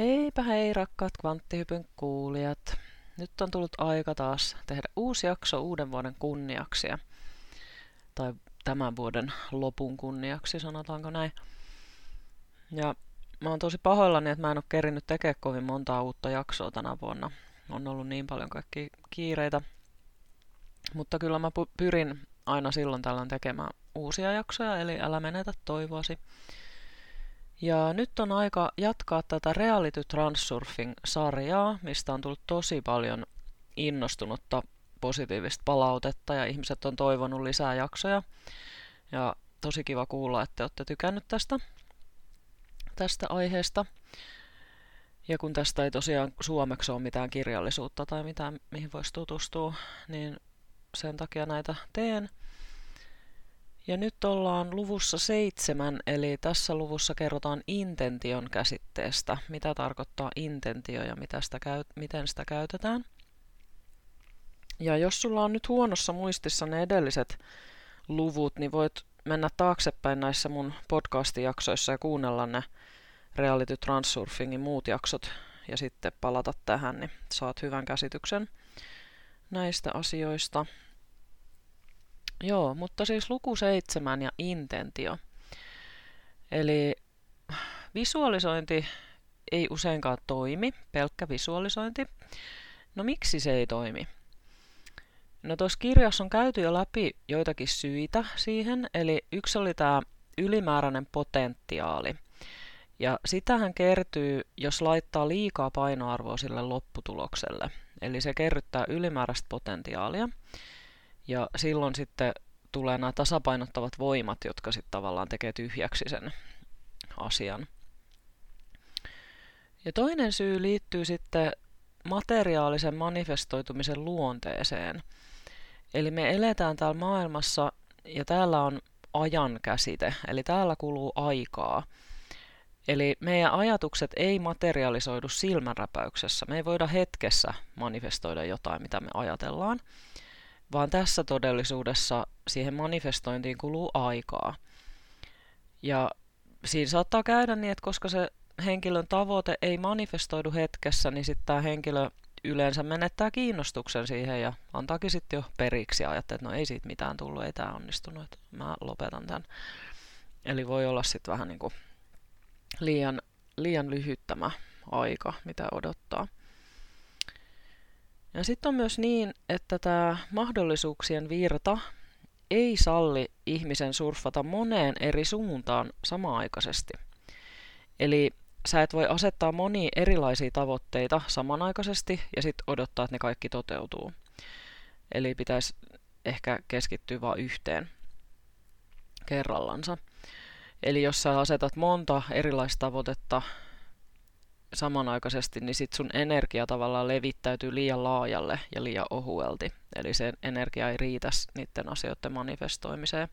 Heipä hei rakkaat kvanttihypyn kuulijat. Nyt on tullut aika taas tehdä uusi jakso uuden vuoden kunniaksi. Tai tämän vuoden lopun kunniaksi, sanotaanko näin. Ja mä oon tosi pahoillani, että mä en oo kerinyt tekemään kovin montaa uutta jaksoa tänä vuonna. On ollut niin paljon kaikki kiireitä. Mutta kyllä mä pyrin aina silloin tällöin tekemään uusia jaksoja, eli älä menetä toivoasi. Ja nyt on aika jatkaa tätä Reality Transurfing-sarjaa, mistä on tullut tosi paljon innostunutta positiivista palautetta ja ihmiset on toivonut lisää jaksoja. Ja tosi kiva kuulla, että olette tykännyt tästä aiheesta. Ja kun tästä ei tosiaan suomeksi ole mitään kirjallisuutta tai mitään, mihin voisi tutustua, niin sen takia näitä teen. Ja nyt ollaan luvussa 7, eli tässä luvussa kerrotaan intention käsitteestä. Mitä tarkoittaa intentio ja miten sitä käytetään. Ja jos sulla on nyt huonossa muistissa ne edelliset luvut, niin voit mennä taaksepäin näissä mun podcast-jaksoissa ja kuunnella ne Reality Transurfingin muut jaksot ja sitten palata tähän, niin saat hyvän käsityksen näistä asioista. Joo, mutta siis luku 7 ja intentio. Eli visualisointi ei useinkaan toimi, pelkkä visualisointi. No miksi se ei toimi? No tuossa kirjassa on käyty jo läpi joitakin syitä siihen, eli yksi oli tämä ylimääräinen potentiaali. Ja sitähän kertyy, jos laittaa liikaa painoarvoa sille lopputulokselle. Eli se kerryttää ylimääräistä potentiaalia. Ja silloin sitten tulee nämä tasapainottavat voimat, jotka sitten tavallaan tekee tyhjäksi sen asian. Ja toinen syy liittyy sitten materiaalisen manifestoitumisen luonteeseen. Eli me eletään täällä maailmassa ja täällä on ajan käsite, eli täällä kuluu aikaa. Eli meidän ajatukset ei materialisoidu silmänräpäyksessä. Me ei voida hetkessä manifestoida jotain, mitä me ajatellaan. Vaan tässä todellisuudessa siihen manifestointiin kuluu aikaa. Ja siinä saattaa käydä niin, että koska se henkilön tavoite ei manifestoidu hetkessä, niin sitten tämä henkilö yleensä menettää kiinnostuksen siihen ja antaakin sitten jo periksi ja ajattelee, että no ei siitä mitään tullut, ei tämä onnistunut, että mä lopetan tämän. Eli voi olla sitten vähän niin kuin liian lyhyt tämä aika, mitä odottaa. Ja sitten on myös niin, että tämä mahdollisuuksien virta ei salli ihmisen surffata moneen eri suuntaan samanaikaisesti. Eli sä et voi asettaa monia erilaisia tavoitteita samanaikaisesti ja sitten odottaa, että ne kaikki toteutuu. Eli pitäisi ehkä keskittyä vain yhteen kerrallansa. Eli jos sä asetat monta erilaista tavoitetta samanaikaisesti, niin sit sun energia tavallaan levittäytyy liian laajalle ja liian ohuelti. Eli se energia ei riitä niiden asioiden manifestoimiseen.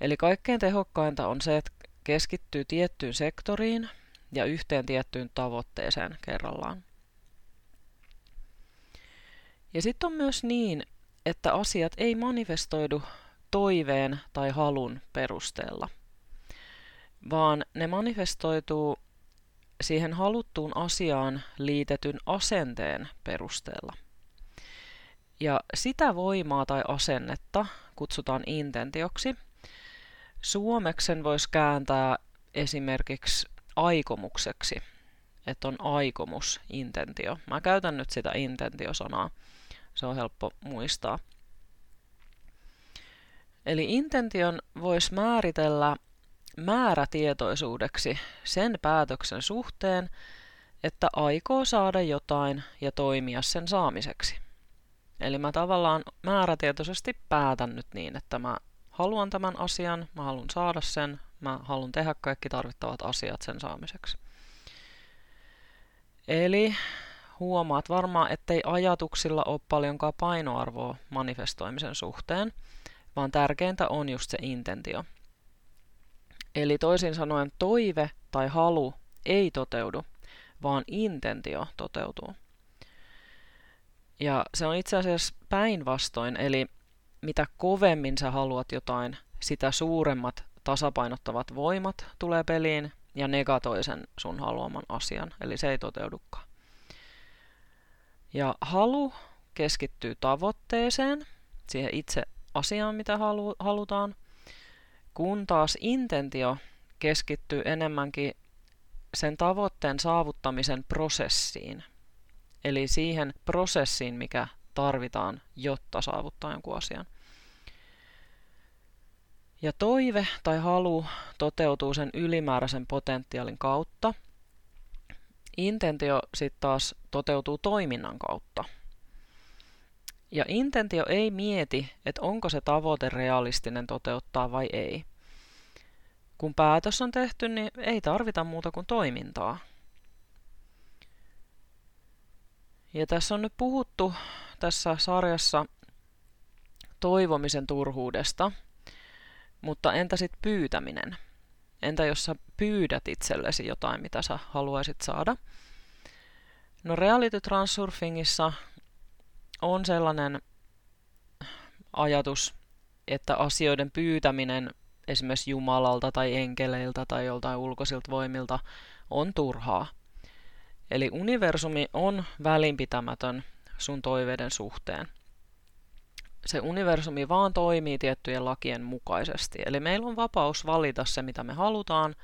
Eli kaikkein tehokkainta on se, että keskittyy tiettyyn sektoriin ja yhteen tiettyyn tavoitteeseen kerrallaan. Ja sitten on myös niin, että asiat ei manifestoidu toiveen tai halun perusteella, vaan ne manifestoituu siihen haluttuun asiaan liitetyn asenteen perusteella. Ja sitä voimaa tai asennetta kutsutaan intentioksi. Suomeksi sen voisi kääntää esimerkiksi aikomukseksi, että on aikomus, intentio. Mä käytän nyt sitä intentiosanaa, se on helppo muistaa. Eli intention voisi määritellä määrätietoisuudeksi sen päätöksen suhteen, että aikoo saada jotain ja toimia sen saamiseksi. Eli mä tavallaan määrätietoisesti päätän nyt niin, että mä haluan tämän asian, mä haluan saada sen, mä haluan tehdä kaikki tarvittavat asiat sen saamiseksi. Eli huomaat varmaan, ettei ajatuksilla ole paljonkaan painoarvoa manifestoimisen suhteen, vaan tärkeintä on just se intentio. Eli toisin sanoen toive tai halu ei toteudu, vaan intentio toteutuu. Ja se on itse asiassa päinvastoin, eli mitä kovemmin sä haluat jotain, sitä suuremmat tasapainottavat voimat tulee peliin ja negatoi sen sun haluaman asian, eli se ei toteudukaan. Ja halu keskittyy tavoitteeseen, siihen itse asiaan, mitä halutaan, kun taas intentio keskittyy enemmänkin sen tavoitteen saavuttamisen prosessiin, eli siihen prosessiin, mikä tarvitaan, jotta saavuttaa jonkun asian. Ja toive tai halu toteutuu sen ylimääräisen potentiaalin kautta. Intentio sitten taas toteutuu toiminnan kautta. Ja intentio ei mieti, että onko se tavoite realistinen toteuttaa vai ei. Kun päätös on tehty, niin ei tarvita muuta kuin toimintaa. Ja tässä on nyt puhuttu tässä sarjassa toivomisen turhuudesta. Mutta entä sitten pyytäminen? Entä jos sä pyydät itsellesi jotain, mitä sä haluaisit saada? No reality transurfingissa on sellainen ajatus, että asioiden pyytäminen esimerkiksi Jumalalta tai enkeleiltä tai joltain ulkoisilta voimilta on turhaa. Eli universumi on välinpitämätön sun toiveiden suhteen. Se universumi vaan toimii tiettyjen lakien mukaisesti. Eli meillä on vapaus valita se, mitä me halutaan,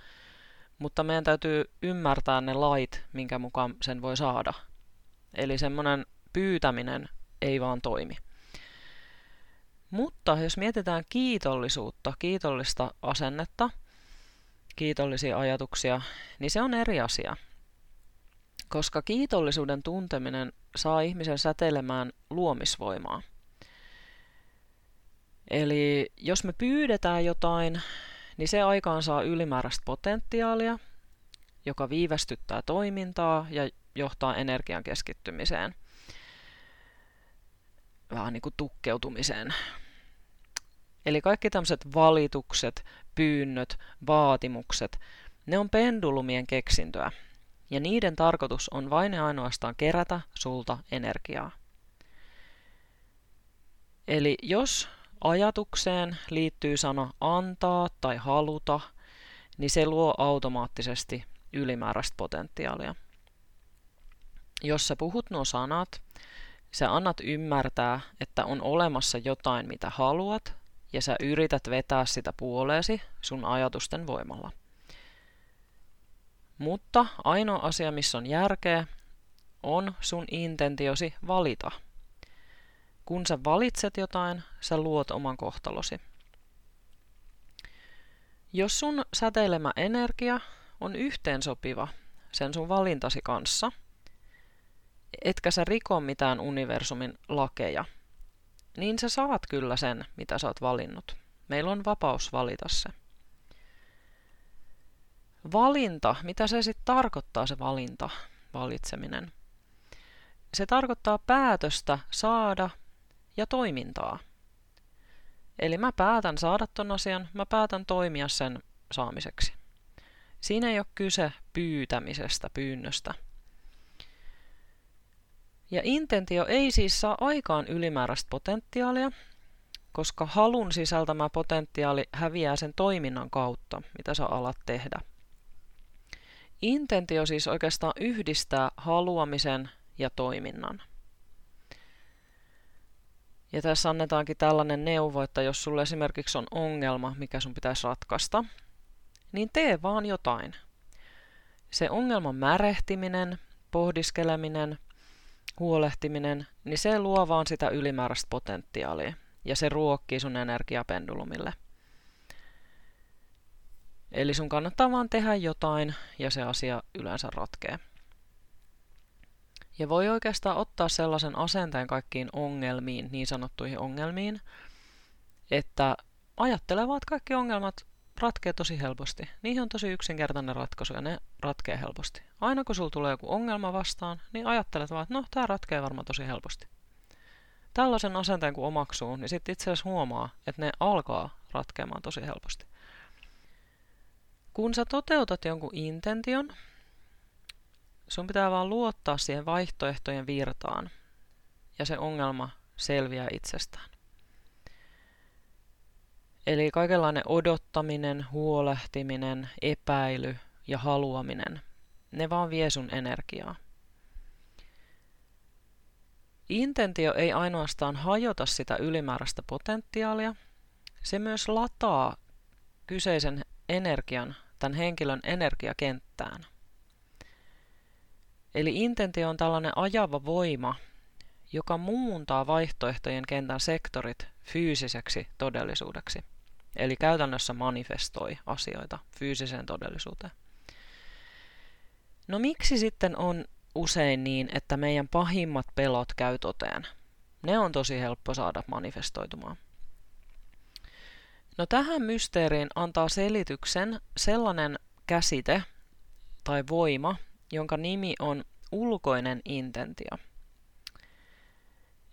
mutta meidän täytyy ymmärtää ne lait, minkä mukaan sen voi saada. Eli semmoinen pyytäminen ei vaan toimi. Mutta jos mietitään kiitollisuutta, kiitollista asennetta, kiitollisia ajatuksia, niin se on eri asia. Koska kiitollisuuden tunteminen saa ihmisen säteilemään luomisvoimaa. Eli jos me pyydetään jotain, niin se aikaansaa ylimääräistä potentiaalia, joka viivästyttää toimintaa ja johtaa energian keskittymiseen. Vähän niin kuin tukkeutumiseen. Eli kaikki tämmöiset valitukset, pyynnöt, vaatimukset, ne on pendulumien keksintöä. Ja niiden tarkoitus on vain ja ainoastaan kerätä sulta energiaa. Eli jos ajatukseen liittyy sana antaa tai haluta, niin se luo automaattisesti ylimääräistä potentiaalia. Jos sä puhut nuo sanat, sä annat ymmärtää, että on olemassa jotain, mitä haluat, ja sä yrität vetää sitä puoleesi sun ajatusten voimalla. Mutta ainoa asia, missä on järkeä, on sun intentiosi valita. Kun sä valitset jotain, sä luot oman kohtalosi. Jos sun säteilemä energia on yhteensopiva sen sun valintasi kanssa, etkä sä riko mitään universumin lakeja, niin sä saat kyllä sen, mitä sä oot valinnut. Meillä on vapaus valita se. Valinta, mitä se sitten tarkoittaa se valinta, valitseminen? Se tarkoittaa päätöstä saada ja toimintaa. Eli mä päätän saada ton asian, mä päätän toimia sen saamiseksi. Siinä ei ole kyse pyytämisestä, pyynnöstä. Ja intentio ei siis saa aikaan ylimääräistä potentiaalia, koska halun sisältämä potentiaali häviää sen toiminnan kautta, mitä sä alat tehdä. Intentio siis oikeastaan yhdistää haluamisen ja toiminnan. Ja tässä annetaankin tällainen neuvo, että jos sulla esimerkiksi on ongelma, mikä sun pitäisi ratkaista, niin tee vaan jotain. Se ongelman märehtiminen, pohdiskeleminen, huolehtiminen, niin se luo vaan sitä ylimääräistä potentiaalia ja se ruokkii sun energiapendulumille. Eli sun kannattaa vaan tehdä jotain ja se asia yleensä ratkeaa. Ja voi oikeastaan ottaa sellaisen asenteen kaikkiin ongelmiin, niin sanottuihin ongelmiin, että ajattelee vaan, että kaikki ongelmat ratkeaa tosi helposti. Niihin on tosi yksinkertainen ratkaisu ja ne ratkeaa helposti. Aina kun sulla tulee joku ongelma vastaan, niin ajattelet vaan, että no, tämä ratkeaa varmaan tosi helposti. Tällaisen asenteen kun omaksuu, niin sitten itse asiassa huomaa, että ne alkaa ratkeamaan tosi helposti. Kun sä toteutat jonkun intention, sun pitää vaan luottaa siihen vaihtoehtojen virtaan, ja se ongelma selviää itsestään. Eli kaikenlainen odottaminen, huolehtiminen, epäily ja haluaminen. Ne vaan vie sun energiaa. Intentio ei ainoastaan hajota sitä ylimääräistä potentiaalia, se myös lataa kyseisen energian, tämän henkilön energiakenttään. Eli intentio on tällainen ajava voima, joka muuntaa vaihtoehtojen kentän sektorit fyysiseksi todellisuudeksi. Eli käytännössä manifestoi asioita fyysiseen todellisuuteen. No miksi sitten on usein niin, että meidän pahimmat pelot käy toteen? Ne on tosi helppo saada manifestoitumaan. No tähän mysteeriin antaa selityksen sellainen käsite tai voima, jonka nimi on ulkoinen intentio.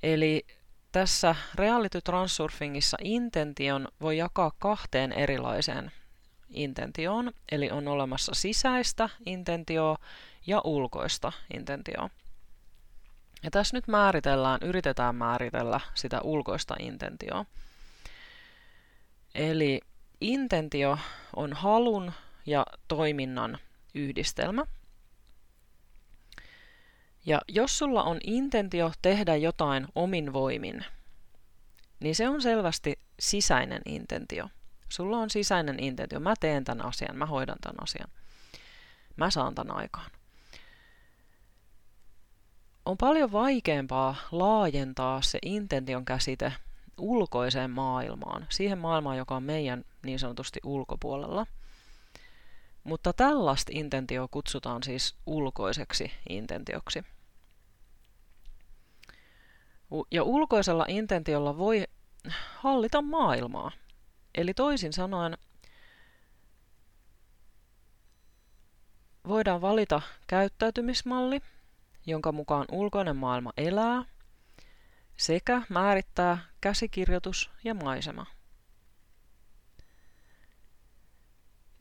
Eli tässä reality transurfingissa intention voi jakaa kahteen erilaiseen intentioon, eli on olemassa sisäistä intentioa ja ulkoista intentioa. Ja tässä nyt yritetään määritellä sitä ulkoista intentioa. Eli intentio on halun ja toiminnan yhdistelmä. Ja jos sulla on intentio tehdä jotain omin voimin, niin se on selvästi sisäinen intentio. Sulla on sisäinen intentio. Mä teen tämän asian, mä hoidan tämän asian. Mä saan tämän aikaan. On paljon vaikeampaa laajentaa se intention käsite ulkoiseen maailmaan, siihen maailmaan, joka on meidän niin sanotusti ulkopuolella. Mutta tällaista intentioa kutsutaan siis ulkoiseksi intentioksi. Ja ulkoisella intentiolla voi hallita maailmaa. Eli toisin sanoen voidaan valita käyttäytymismalli, jonka mukaan ulkoinen maailma elää, sekä määrittää käsikirjoitus ja maisema.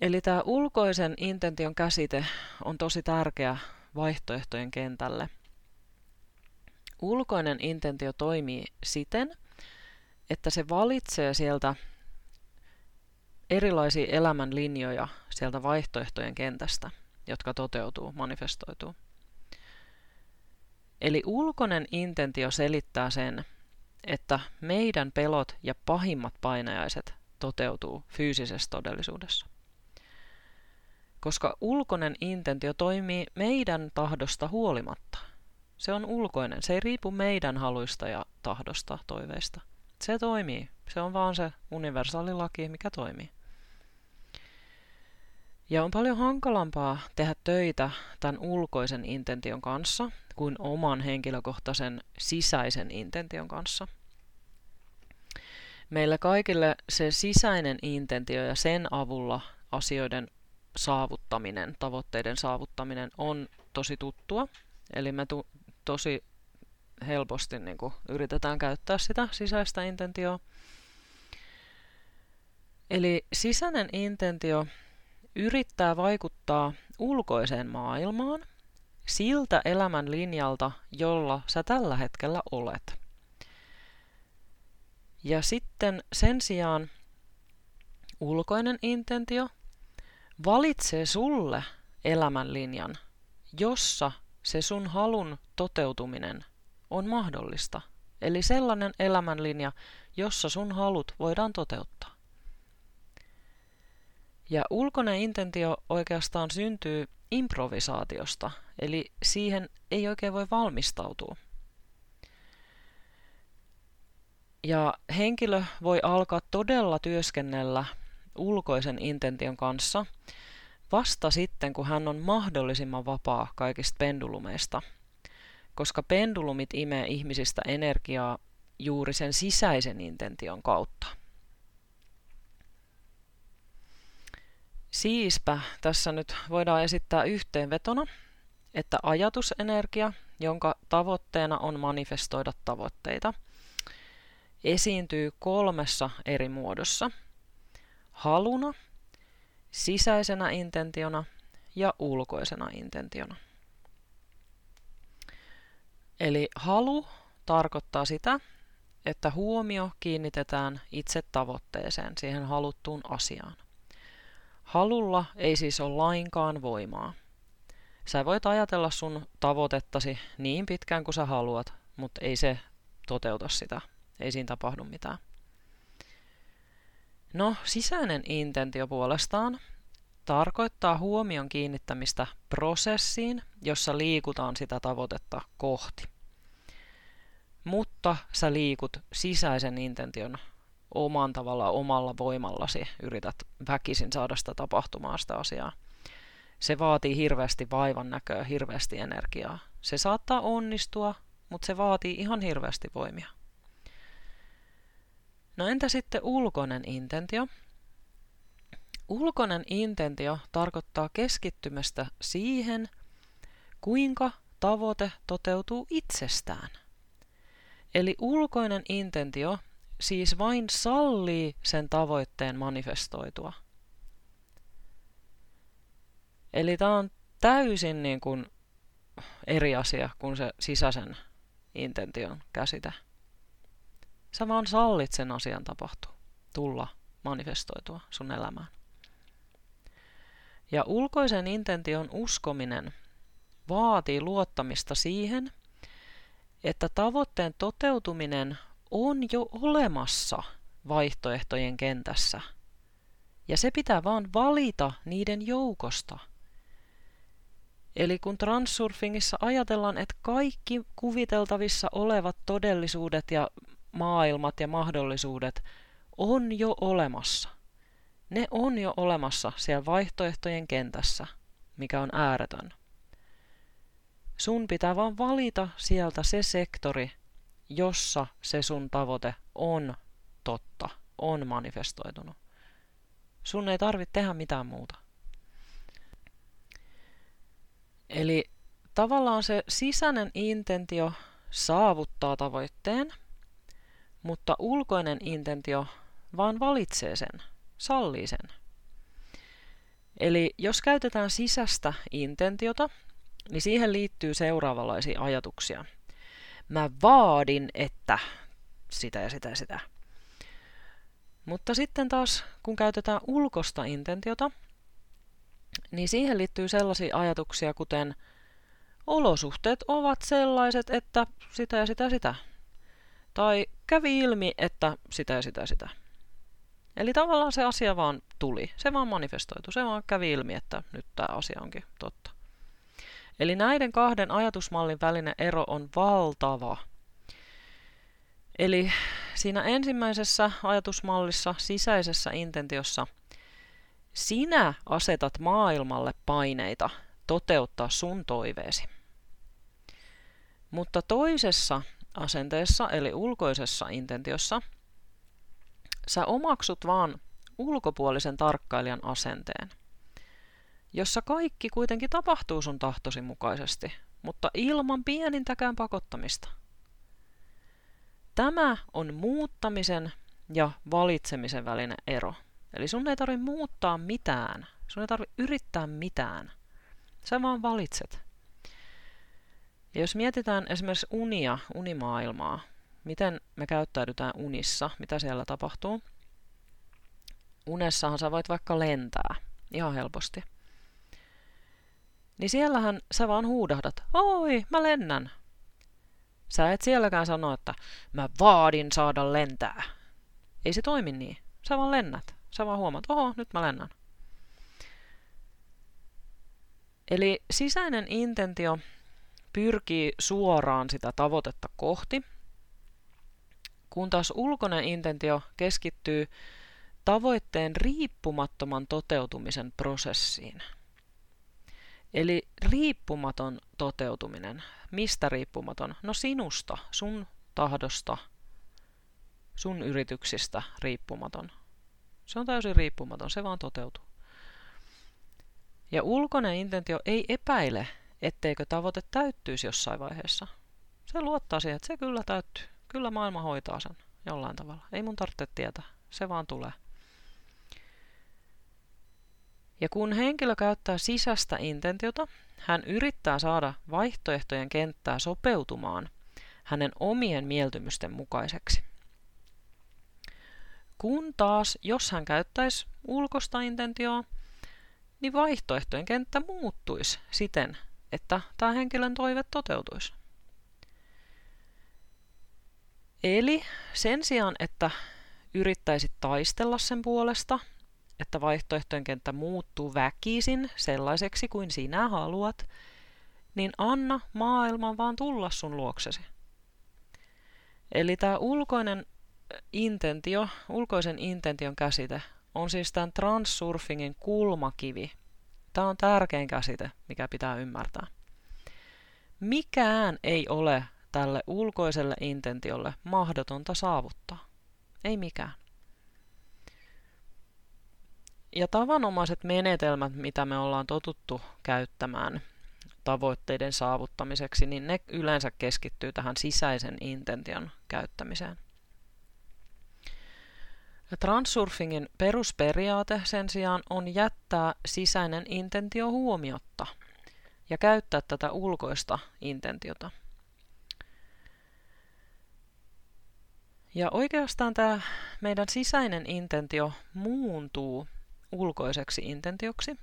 Eli tämä ulkoisen intention käsite on tosi tärkeä vaihtoehtojen kentälle. Ulkoinen intentio toimii siten, että se valitsee sieltä erilaisia elämänlinjoja sieltä vaihtoehtojen kentästä, jotka toteutuu, manifestoituu. Eli ulkoinen intentio selittää sen, että meidän pelot ja pahimmat painajaiset toteutuu fyysisessä todellisuudessa. Koska ulkoinen intentio toimii meidän tahdosta huolimatta. Se on ulkoinen, se ei riipu meidän haluista ja tahdosta, toiveista. Se toimii, se on vaan se universaali laki, mikä toimii. Ja on paljon hankalampaa tehdä töitä tämän ulkoisen intention kanssa kuin oman henkilökohtaisen sisäisen intention kanssa. Meillä kaikille se sisäinen intentio ja sen avulla asioiden saavuttaminen, tavoitteiden saavuttaminen on tosi tuttua, eli me tosi helposti niin kuin yritetään käyttää sitä sisäistä intentioa. Eli sisäinen intentio yrittää vaikuttaa ulkoiseen maailmaan siltä elämän linjalta, jolla sä tällä hetkellä olet. Ja sitten sen sijaan ulkoinen intentio valitsee sulle elämänlinjan, jossa se sun halun toteutuminen on mahdollista. Eli sellainen elämänlinja, jossa sun halut voidaan toteuttaa. Ja ulkoinen intentio oikeastaan syntyy improvisaatiosta, eli siihen ei oikein voi valmistautua. Ja henkilö voi alkaa todella työskennellä ulkoisen intention kanssa vasta sitten, kun hän on mahdollisimman vapaa kaikista pendulumeista, koska pendulumit imee ihmisistä energiaa juuri sen sisäisen intention kautta. Siispä tässä nyt voidaan esittää yhteenvetona, että ajatusenergia, jonka tavoitteena on manifestoida tavoitteita, esiintyy kolmessa eri muodossa. Haluna, sisäisenä intentiona ja ulkoisena intentiona. Eli halu tarkoittaa sitä, että huomio kiinnitetään itse tavoitteeseen, siihen haluttuun asiaan. Halulla ei siis ole lainkaan voimaa. Sä voit ajatella sun tavoitettasi niin pitkään kuin sä haluat, mutta ei se toteuta sitä. Ei siinä tapahdu mitään. No, sisäinen intentio puolestaan tarkoittaa huomion kiinnittämistä prosessiin, jossa liikutaan sitä tavoitetta kohti. Mutta sä liikut sisäisen intention oman tavallaan omalla voimallasi, yrität väkisin saada sitä tapahtumaa, sitä asiaa. Se vaatii hirveästi vaivan näköä, hirveästi energiaa. Se saattaa onnistua, mutta se vaatii ihan hirveästi voimia. No entä sitten ulkoinen intentio? Ulkoinen intentio tarkoittaa keskittymistä siihen, kuinka tavoite toteutuu itsestään. Eli ulkoinen intentio siis vain sallii sen tavoitteen manifestoitua. Eli tämä on täysin niin kuin eri asia kuin se sisäisen intention käsite. Sä vaan sallit sen asian tapahtua, tulla manifestoitua sun elämään. Ja ulkoisen intention uskominen vaatii luottamista siihen, että tavoitteen toteutuminen on jo olemassa vaihtoehtojen kentässä. Ja se pitää vaan valita niiden joukosta. Eli kun transsurfingissa ajatellaan, että kaikki kuviteltavissa olevat todellisuudet ja maailmat ja mahdollisuudet on jo olemassa. Ne on jo olemassa siellä vaihtoehtojen kentässä, mikä on ääretön. Sun pitää vaan valita sieltä se sektori, jossa se sun tavoite on totta, on manifestoitunut. Sun ei tarvitse tehdä mitään muuta. Eli tavallaan se sisäinen intentio saavuttaa tavoitteen, mutta ulkoinen intentio vaan valitsee sen, sallii sen. Eli jos käytetään sisäistä intentiota, niin siihen liittyy seuraavanlaisia ajatuksia. Mä vaadin, että sitä ja sitä ja sitä. Mutta sitten taas, kun käytetään ulkoista intentiota, niin siihen liittyy sellaisia ajatuksia, kuten olosuhteet ovat sellaiset, että sitä ja sitä ja sitä. Tai kävi ilmi, että sitä ja sitä ja sitä. Eli tavallaan se asia vaan tuli, se vaan manifestoitu, se vaan kävi ilmi, että nyt tämä asia onkin totta. Eli näiden kahden ajatusmallin välinen ero on valtava. Eli siinä ensimmäisessä ajatusmallissa, sisäisessä intentiossa, sinä asetat maailmalle paineita toteuttaa sun toiveesi. Mutta toisessa asenteessa, eli ulkoisessa intentiossa, sä omaksut vaan ulkopuolisen tarkkailijan asenteen, jossa kaikki kuitenkin tapahtuu sun tahtosi mukaisesti, mutta ilman pienintäkään pakottamista. Tämä on muuttamisen ja valitsemisen välinen ero. Eli sun ei tarvitse muuttaa mitään, sun ei tarvitse yrittää mitään. Sä vaan valitset. Ja jos mietitään esimerkiksi unia, unimaailmaa, miten me käyttäydytään unissa, mitä siellä tapahtuu. Unessahan sä voit vaikka lentää ihan helposti. Niin siellähän sä vaan huudahdat, oi, mä lennän. Sä et sielläkään sano, että mä vaadin saada lentää. Ei se toimi niin. Sä vaan lennät. Sä vaan huomaat, oho, nyt mä lennän. Eli sisäinen intentio pyrkii suoraan sitä tavoitetta kohti, kun taas ulkoinen intentio keskittyy tavoitteen riippumattoman toteutumisen prosessiin. Eli riippumaton toteutuminen. Mistä riippumaton? No sinusta, sun tahdosta, sun yrityksistä riippumaton. Se on täysin riippumaton, se vaan toteutuu. Ja ulkoinen intentio ei epäile, etteikö tavoite täyttyisi jossain vaiheessa. Se luottaa siihen, että se kyllä täyttyy. Kyllä maailma hoitaa sen jollain tavalla. Ei mun tarvitse tietää, se vaan tulee. Ja kun henkilö käyttää sisäistä intentiota, hän yrittää saada vaihtoehtojen kenttää sopeutumaan hänen omien mieltymysten mukaiseksi. Kun taas, jos hän käyttäisi ulkoista intentioa, niin vaihtoehtojen kenttä muuttuisi siten, että tämä henkilön toive toteutuisi. Eli sen sijaan, että yrittäisit taistella sen puolesta, että vaihtoehtojen kenttä muuttuu väkisin sellaiseksi kuin sinä haluat, niin anna maailman vaan tulla sun luoksesi. Eli tämä ulkoisen intention käsite on siis tämän transsurfingin kulmakivi. Tämä on tärkein käsite, mikä pitää ymmärtää. Mikään ei ole tälle ulkoiselle intentiolle mahdotonta saavuttaa. Ei mikään. Ja tavanomaiset menetelmät, mitä me ollaan totuttu käyttämään tavoitteiden saavuttamiseksi, niin ne yleensä keskittyy tähän sisäisen intention käyttämiseen. Transsurfingin perusperiaate sen sijaan on jättää sisäinen intentio huomiotta ja käyttää tätä ulkoista intentiota. Ja oikeastaan tämä meidän sisäinen intentio muuntuu ulkoiseksi intentioksi,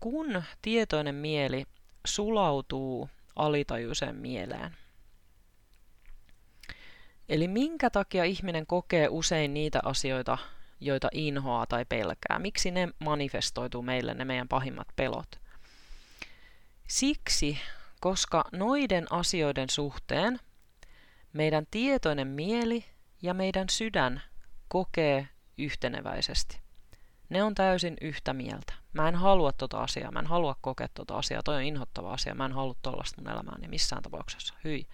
kun tietoinen mieli sulautuu alitajuiseen mieleen. Eli minkä takia ihminen kokee usein niitä asioita, joita inhoaa tai pelkää? Miksi ne manifestoituu meille, ne meidän pahimmat pelot? Siksi, koska noiden asioiden suhteen meidän tietoinen mieli ja meidän sydän kokee yhteneväisesti. Ne on täysin yhtä mieltä. Mä en halua tota asiaa, mä en halua kokea tota asiaa, toi on inhottava asia, mä en halua tollaista mun elämääni missään tapauksessa. Hyi.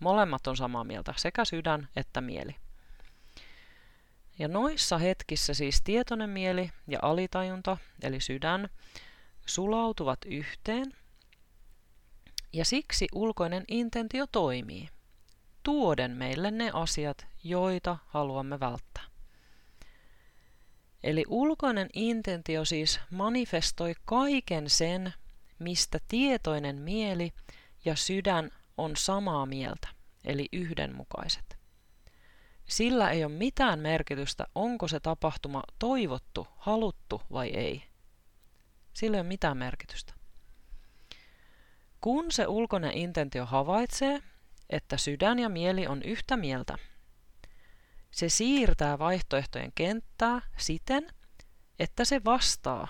Molemmat on samaa mieltä, sekä sydän että mieli. Ja noissa hetkissä siis tietoinen mieli ja alitajunta, eli sydän, sulautuvat yhteen. Ja siksi ulkoinen intentio toimii, tuoden meille ne asiat, joita haluamme välttää. Eli ulkoinen intentio siis manifestoi kaiken sen, mistä tietoinen mieli ja sydän on samaa mieltä, eli yhdenmukaiset. Sillä ei ole mitään merkitystä, onko se tapahtuma toivottu, haluttu vai ei. Sillä ei ole mitään merkitystä. Kun se ulkoinen intentio havaitsee, että sydän ja mieli on yhtä mieltä, se siirtää vaihtoehtojen kenttää siten, että se vastaa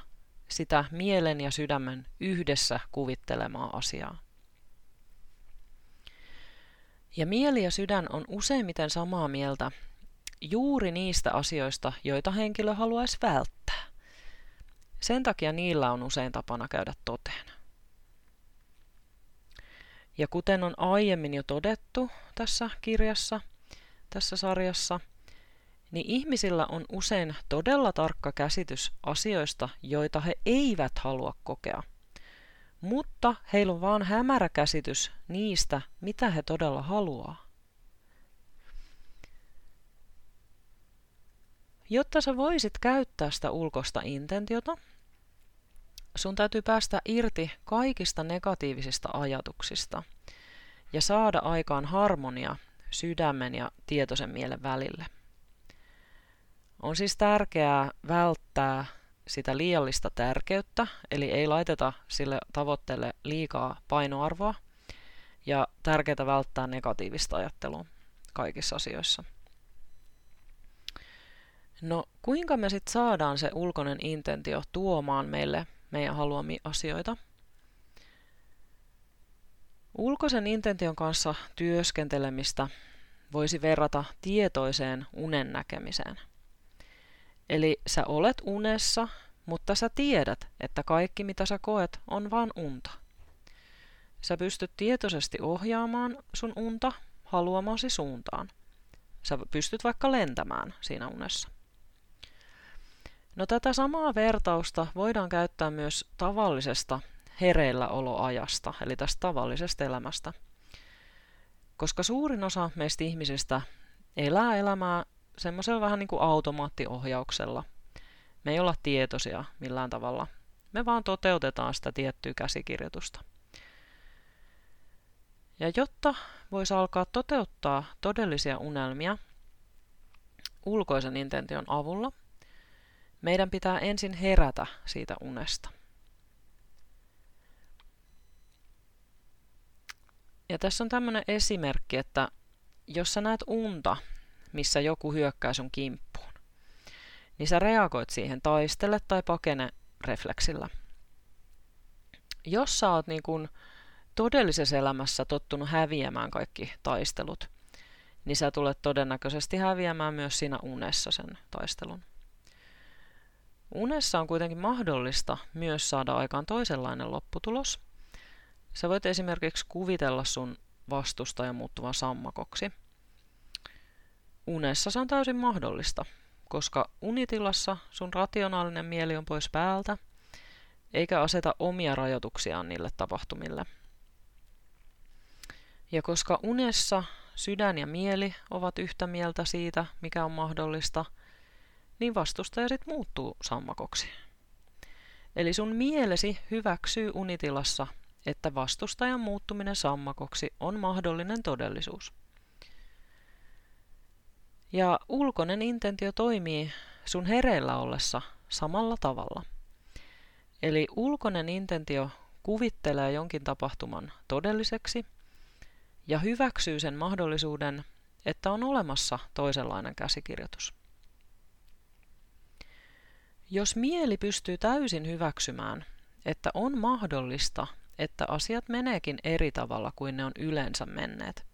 sitä mielen ja sydämen yhdessä kuvittelemaa asiaa. Ja mieli ja sydän on useimmiten samaa mieltä juuri niistä asioista, joita henkilö haluaisi välttää. Sen takia niillä on usein tapana käydä toteen. Ja kuten on aiemmin jo todettu tässä kirjassa, tässä sarjassa, niin ihmisillä on usein todella tarkka käsitys asioista, joita he eivät halua kokea. Mutta heillä on vaan hämärä käsitys niistä, mitä he todella haluaa. Jotta sä voisit käyttää sitä ulkoista intentiota, sun täytyy päästä irti kaikista negatiivisista ajatuksista ja saada aikaan harmonia sydämen ja tietoisen mielen välille. On siis tärkeää välttää sitä liiallista tärkeyttä, eli ei laiteta sille tavoitteelle liikaa painoarvoa, ja tärkeää välttää negatiivista ajattelua kaikissa asioissa. No, kuinka me sitten saadaan se ulkoinen intentio tuomaan meille meidän haluamia asioita? Ulkoisen intention kanssa työskentelemistä voisi verrata tietoiseen unen näkemiseen. Eli sä olet unessa, mutta sä tiedät, että kaikki mitä sä koet on vaan unta. Sä pystyt tietoisesti ohjaamaan sun unta haluamasi suuntaan. Sä pystyt vaikka lentämään siinä unessa. No, tätä samaa vertausta voidaan käyttää myös tavallisesta hereilläoloajasta, eli tästä tavallisesta elämästä. Koska suurin osa meistä ihmisistä elää elämää semmoisella vähän niin kuin automaattiohjauksella. Me ei olla tietoisia millään tavalla. Me vaan toteutetaan sitä tiettyä käsikirjoitusta. Ja jotta voisi alkaa toteuttaa todellisia unelmia ulkoisen intention avulla, Meidän pitää ensin herätä siitä unesta. Ja tässä on tämmöinen esimerkki, että jos sä näet unta, missä joku hyökkää sun kimppuun, niin sä reagoit siihen, taistele tai pakene refleksillä. Jos sä oot niin kun todellisessa elämässä tottunut häviämään kaikki taistelut, niin sä tulet todennäköisesti häviämään myös siinä unessa sen taistelun. Unessa on kuitenkin mahdollista myös saada aikaan toisenlainen lopputulos. Sä voit esimerkiksi kuvitella sun vastustajan muuttuvan sammakoksi. Unessa se on täysin mahdollista, koska unitilassa sun rationaalinen mieli on pois päältä, eikä aseta omia rajoituksiaan niille tapahtumille. Ja koska unessa sydän ja mieli ovat yhtä mieltä siitä, mikä on mahdollista, niin vastustaja sit muuttuu sammakoksi. Eli sun mielesi hyväksyy unitilassa, että vastustajan muuttuminen sammakoksi on mahdollinen todellisuus. Ja ulkoinen intentio toimii sun hereillä ollessa samalla tavalla. Eli ulkoinen intentio kuvittelee jonkin tapahtuman todelliseksi ja hyväksyy sen mahdollisuuden, että on olemassa toisenlainen käsikirjoitus. Jos mieli pystyy täysin hyväksymään, että on mahdollista, että asiat meneekin eri tavalla kuin ne on yleensä menneet,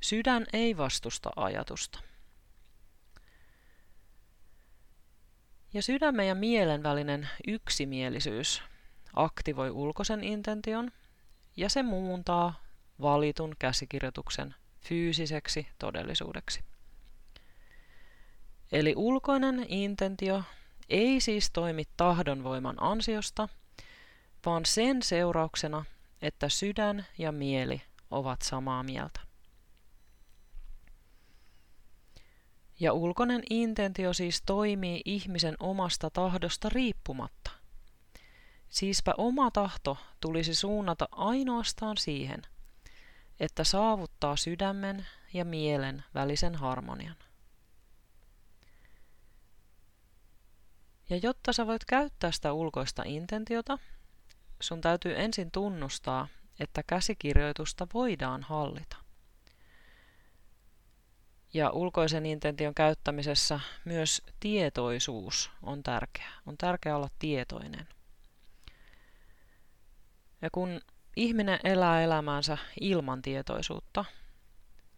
sydän ei vastusta ajatusta. Ja sydämen ja mielen välinen yksimielisyys aktivoi ulkoisen intention ja se muuntaa valitun käsikirjoituksen fyysiseksi todellisuudeksi. Eli ulkoinen intentio ei siis toimi tahdonvoiman ansiosta, vaan sen seurauksena, että sydän ja mieli ovat samaa mieltä. Ja ulkoinen intentio siis toimii ihmisen omasta tahdosta riippumatta. Siispä oma tahto tulisi suunnata ainoastaan siihen, että saavuttaa sydämen ja mielen välisen harmonian. Ja jotta sä voit käyttää sitä ulkoista intentiota, sun täytyy ensin tunnustaa, että käsikirjoitusta voidaan hallita. Ja ulkoisen intention käyttämisessä myös tietoisuus on tärkeää. On tärkeää olla tietoinen. Ja kun ihminen elää elämäänsä ilman tietoisuutta,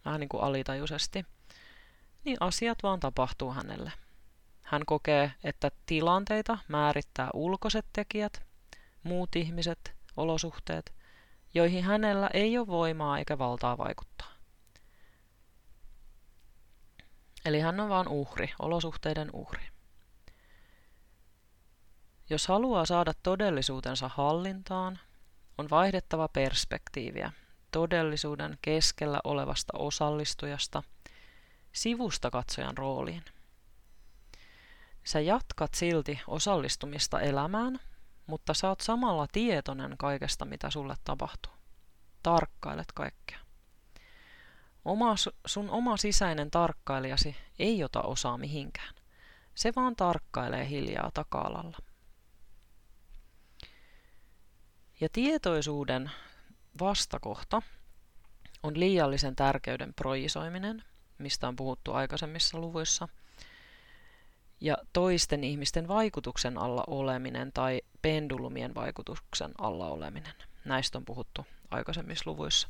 vähän niin kuin alitajuisesti, niin asiat vaan tapahtuu hänelle. Hän kokee, että tilanteita määrittää ulkoiset tekijät, muut ihmiset, olosuhteet, joihin hänellä ei ole voimaa eikä valtaa vaikuttaa. Eli hän on vaan uhri, olosuhteiden uhri. Jos haluaa saada todellisuutensa hallintaan, on vaihdettava perspektiiviä todellisuuden keskellä olevasta osallistujasta sivusta katsojan rooliin. Sä jatkat silti osallistumista elämään, mutta sä oot samalla tietoinen kaikesta, mitä sulle tapahtuu. Tarkkailet kaikkea. Sun oma sisäinen tarkkailijasi ei ota osaa mihinkään. Se vaan tarkkailee hiljaa taka-alalla. Ja tietoisuuden vastakohta on liiallisen tärkeyden projisoiminen, mistä on puhuttu aikaisemmissa luvuissa, ja toisten ihmisten vaikutuksen alla oleminen tai pendulumien vaikutuksen alla oleminen. Näistä on puhuttu aikaisemmissa luvuissa.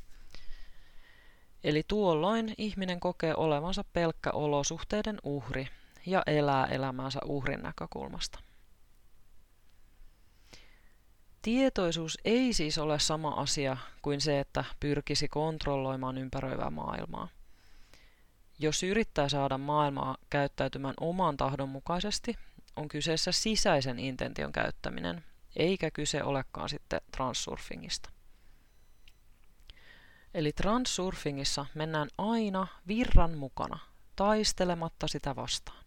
Eli tuolloin ihminen kokee olevansa pelkkä olosuhteiden uhri ja elää elämäänsä uhrin näkökulmasta. Tietoisuus ei siis ole sama asia kuin se, että pyrkisi kontrolloimaan ympäröivää maailmaa. Jos yrittää saada maailmaa käyttäytymään oman tahdon mukaisesti, on kyseessä sisäisen intention käyttäminen, eikä kyse olekaan sitten transsurfingista. Eli transsurfingissa mennään aina virran mukana, taistelematta sitä vastaan.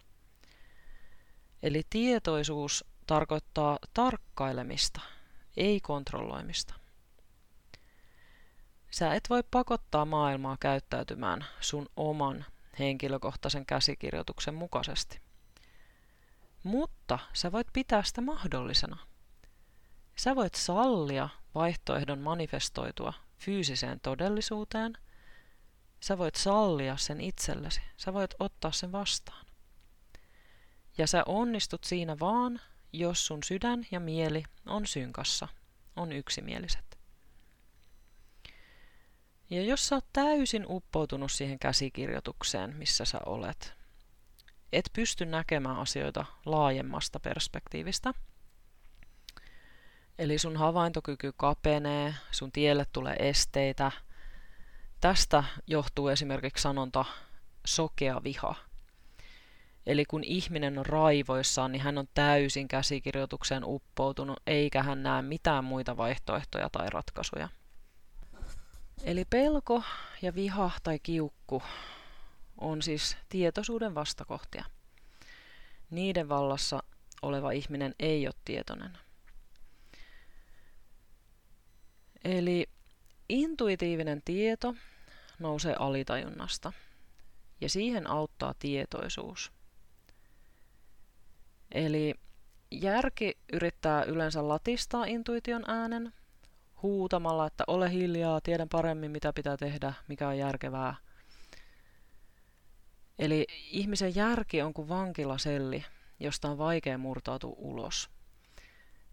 Eli tietoisuus tarkoittaa tarkkailemista, ei kontrolloimista. Sä et voi pakottaa maailmaa käyttäytymään sun oman henkilökohtaisen käsikirjoituksen mukaisesti. mutta sä voit pitää sitä mahdollisena. Sä voit sallia vaihtoehdon manifestoitua fyysiseen todellisuuteen. Sä voit sallia sen itsellesi. Sä voit ottaa sen vastaan. Ja sä onnistut siinä vaan, jos sun sydän ja mieli on synkassa, on yksimieliset. Ja jos sä oot täysin uppoutunut siihen käsikirjoitukseen, missä sä olet, et pysty näkemään asioita laajemmasta perspektiivistä, eli sun havaintokyky kapenee, sun tielle tulee esteitä. Tästä johtuu esimerkiksi sanonta sokea viha. Eli kun ihminen on raivoissaan, niin hän on täysin käsikirjoitukseen uppoutunut, eikä hän näe mitään muita vaihtoehtoja tai ratkaisuja. Eli pelko ja viha tai kiukku on siis tietoisuuden vastakohtia. Niiden vallassa oleva ihminen ei ole tietoinen. Eli intuitiivinen tieto nousee alitajunnasta ja siihen auttaa tietoisuus. Eli järki yrittää yleensä latistaa intuition äänen huutamalla, että ole hiljaa, tiedän paremmin mitä pitää tehdä, mikä on järkevää. Eli ihmisen järki on kuin vankilaselli, josta on vaikea murtautua ulos.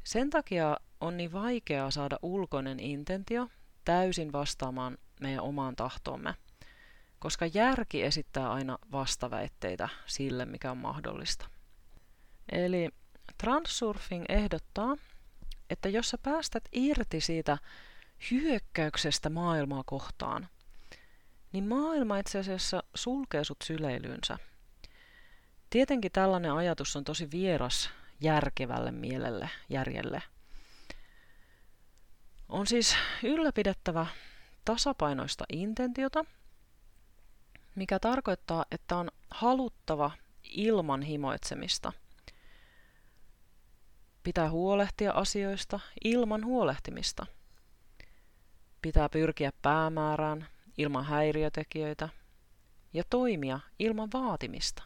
Sen takia on niin vaikeaa saada ulkoinen intentio täysin vastaamaan meidän omaan tahtoomme, koska järki esittää aina vastaväitteitä sille, mikä on mahdollista. Eli Transurfing ehdottaa, että jos sä päästät irti siitä hyökkäyksestä maailmaa kohtaan, niin maailma itse asiassa sulkee sut syleilyynsä. Tietenkin tällainen ajatus on tosi vieras järkevälle mielelle, järjelle. On siis ylläpidettävä tasapainoista intentiota, mikä tarkoittaa, että on haluttava ilman himoitsemista. Pitää huolehtia asioista ilman huolehtimista. Pitää pyrkiä päämäärään ilman häiriötekijöitä ja toimia ilman vaatimista.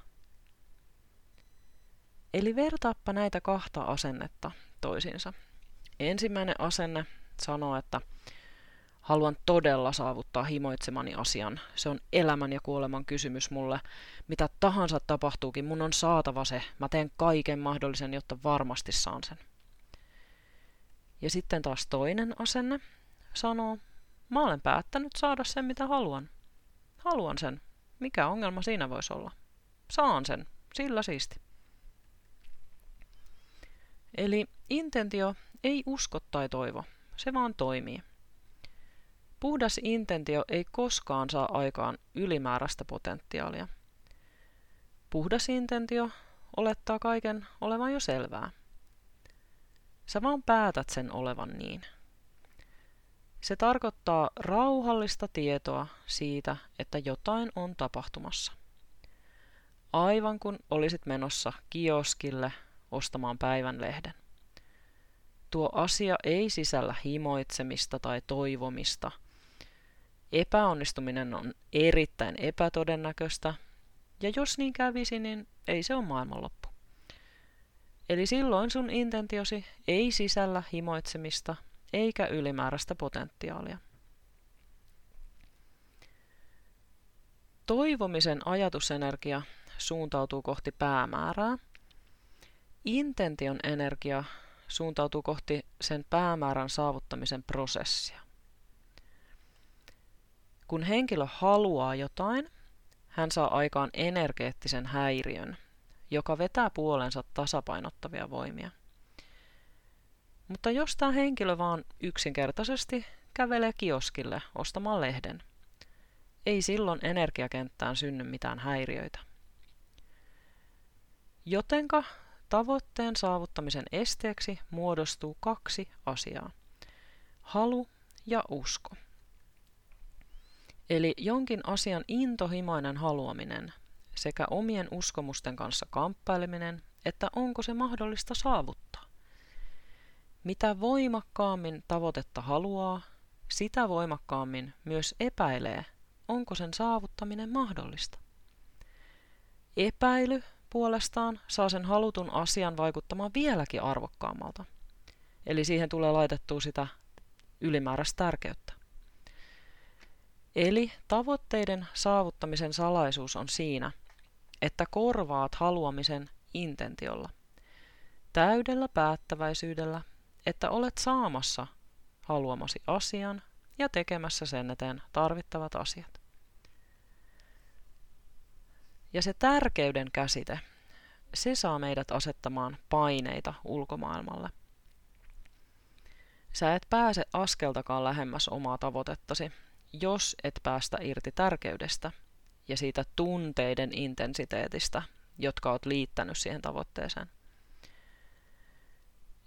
Eli vertaappa näitä kahta asennetta toisiinsa. Ensimmäinen asenne sanoo, että haluan todella saavuttaa himoitsemani asian. Se on elämän ja kuoleman kysymys mulle. Mitä tahansa tapahtuukin, mun on saatava se. Mä teen kaiken mahdollisen, jotta varmasti saan sen. Ja sitten taas toinen asenne sanoo, mä olen päättänyt saada sen, mitä haluan. Haluan sen. Mikä ongelma siinä voisi olla? Saan sen. Sillä siisti. Eli intentio ei usko tai toivo. Se vaan toimii. Puhdas intentio ei koskaan saa aikaan ylimääräistä potentiaalia. Puhdas intentio olettaa kaiken olevan jo selvää. Sä vaan päätät sen olevan niin. Se tarkoittaa rauhallista tietoa siitä, että jotain on tapahtumassa. Aivan kun olisit menossa kioskille ostamaan päivänlehden. Tuo asia ei sisällä himoitsemista tai toivomista. Epäonnistuminen on erittäin epätodennäköistä, ja jos niin kävisi, niin ei se ole maailmanloppu. Eli silloin sun intentiosi ei sisällä himoitsemista eikä ylimääräistä potentiaalia. Toivomisen ajatusenergia suuntautuu kohti päämäärää. Intention energia suuntautuu kohti sen päämäärän saavuttamisen prosessia. Kun henkilö haluaa jotain, hän saa aikaan energeettisen häiriön, joka vetää puolensa tasapainottavia voimia. Mutta jos tämä henkilö vaan yksinkertaisesti kävelee kioskille ostamaan lehden, ei silloin energiakenttään synny mitään häiriöitä. Jotenka tavoitteen saavuttamisen esteeksi muodostuu kaksi asiaa, halu ja usko. Eli jonkin asian intohimoinen haluaminen sekä omien uskomusten kanssa kamppaileminen, että onko se mahdollista saavuttaa. Mitä voimakkaammin tavoitetta haluaa, sitä voimakkaammin myös epäilee, onko sen saavuttaminen mahdollista. Epäily puolestaan saa sen halutun asian vaikuttamaan vieläkin arvokkaammalta. Eli siihen tulee laitettua sitä ylimääräistä tärkeyttä. Eli tavoitteiden saavuttamisen salaisuus on siinä, että korvaat haluamisen intentiolla. Täydellä päättäväisyydellä, että olet saamassa haluamasi asian ja tekemässä sen eteen tarvittavat asiat. Ja se tärkeyden käsite, se saa meidät asettamaan paineita ulkomaailmalle. Sä et pääse askeltakaan lähemmäs omaa tavoitettasi, jos et päästä irti tärkeydestä ja siitä tunteiden intensiteetistä, jotka oot liittänyt siihen tavoitteeseen.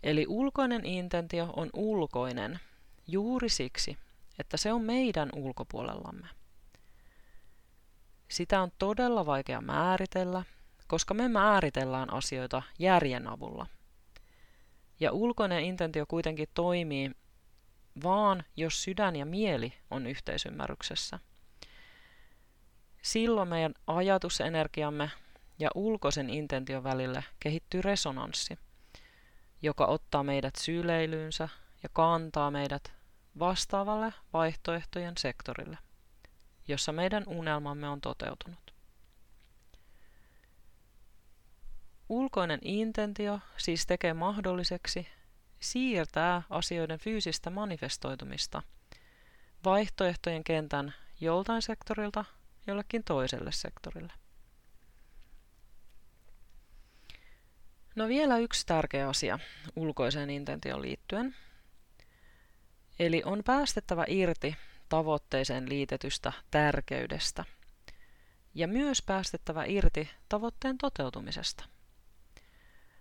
Eli ulkoinen intentio on ulkoinen juuri siksi, että se on meidän ulkopuolellamme. Sitä on todella vaikea määritellä, koska me määritellään asioita järjen avulla. Ja ulkoinen intentio kuitenkin toimii vaan, jos sydän ja mieli on yhteisymmärryksessä. Silloin meidän ajatusenergiamme ja ulkoisen intention välille kehittyy resonanssi, joka ottaa meidät syleilyynsä ja kantaa meidät vastaavalle vaihtoehtojen sektorille, jossa meidän unelmamme on toteutunut. Ulkoinen intentio siis tekee mahdolliseksi siirtää asioiden fyysistä manifestoitumista vaihtoehtojen kentän joltain sektorilta jollekin toiselle sektorille. No vielä yksi tärkeä asia ulkoiseen intentioon liittyen. Eli on päästettävä irti tavoitteeseen liitetystä tärkeydestä ja myös päästettävä irti tavoitteen toteutumisesta.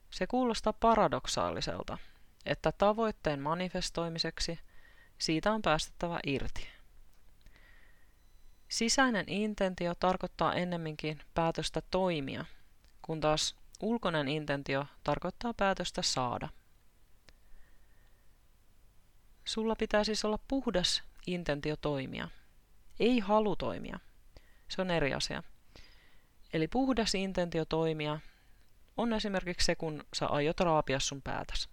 Se kuulostaa paradoksaaliselta, että tavoitteen manifestoimiseksi siitä on päästettävä irti. Sisäinen intentio tarkoittaa ennemminkin päätöstä toimia, kun taas ulkoinen intentio tarkoittaa päätöstä saada. Sulla pitää siis olla puhdas intentio toimia, ei halu toimia. Se on eri asia. Eli puhdas intentio toimia on esimerkiksi se, kun sä aiot raapia sun päätäsi.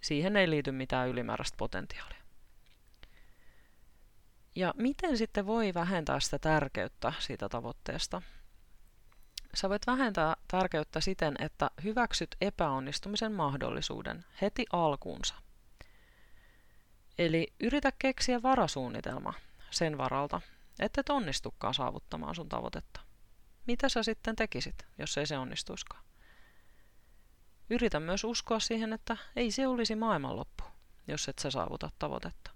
Siihen ei liity mitään ylimääräistä potentiaalia. Ja miten sitten voi vähentää sitä tärkeyttä siitä tavoitteesta? Sä voit vähentää tärkeyttä siten, että hyväksyt epäonnistumisen mahdollisuuden heti alkuunsa. Eli yritä keksiä varasuunnitelma sen varalta, että et onnistukaan saavuttamaan sun tavoitetta. Mitä sä sitten tekisit, jos ei se onnistuiskaan? Yritä myös uskoa siihen, että ei se olisi maailmanloppu, jos et sä saavuta tavoitetta.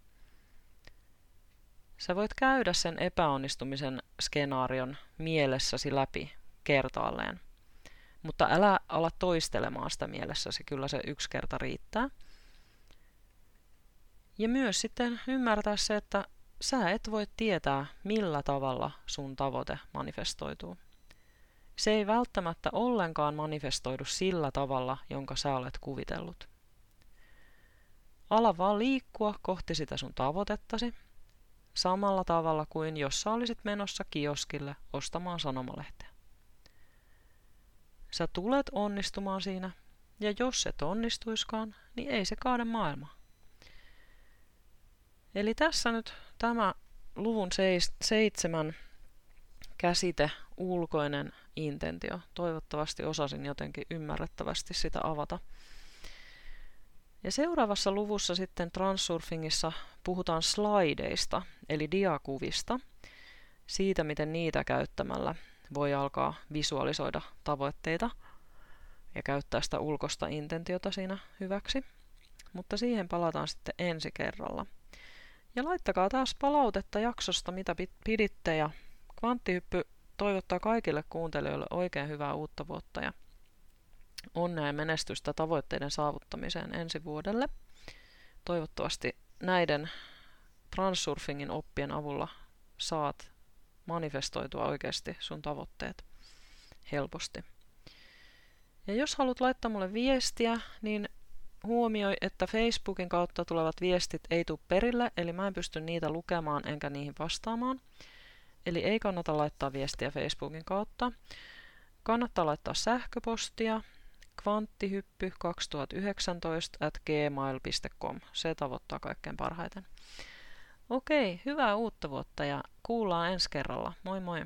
Sä voit käydä sen epäonnistumisen skenaarion mielessäsi läpi kertaalleen, mutta älä ala toistelemaan sitä mielessäsi, kyllä se yksi kerta riittää. Ja myös sitten ymmärtää se, että sä et voi tietää, millä tavalla sun tavoite manifestoituu. Se ei välttämättä ollenkaan manifestoidu sillä tavalla, jonka sä olet kuvitellut. Ala vaan liikkua kohti sitä sun tavoitettasi samalla tavalla kuin jos sä olisit menossa kioskille ostamaan sanomalehteä. Sä tulet onnistumaan siinä, ja jos et onnistuiskaan, niin ei se kaada maailmaa. Eli tässä nyt tämä luvun 7 käsite, ulkoinen intentio. Toivottavasti osasin jotenkin ymmärrettävästi sitä avata. Ja seuraavassa luvussa sitten Transurfingissa puhutaan slideista, eli diakuvista. Siitä, miten niitä käyttämällä voi alkaa visualisoida tavoitteita ja käyttää sitä ulkoista intentiota siinä hyväksi. Mutta siihen palataan sitten ensi kerralla. Ja laittakaa taas palautetta jaksosta, mitä piditte, ja Kvanttihyppy toivottaa kaikille kuuntelijoille oikein hyvää uutta vuotta ja onnea ja menestystä tavoitteiden saavuttamiseen ensi vuodelle. Toivottavasti näiden Transurfingin oppien avulla saat manifestoitua oikeasti sun tavoitteet helposti. Ja jos haluat laittaa mulle viestiä, niin huomioi, että Facebookin kautta tulevat viestit ei tule perille, eli mä en pysty niitä lukemaan enkä niihin vastaamaan. Eli ei kannata laittaa viestiä Facebookin kautta. Kannattaa laittaa sähköpostia kvanttihyppy2019@gmail.com. Se tavoittaa kaikkein parhaiten. Okei, hyvää uutta vuotta ja kuullaan ensi kerralla. Moi moi!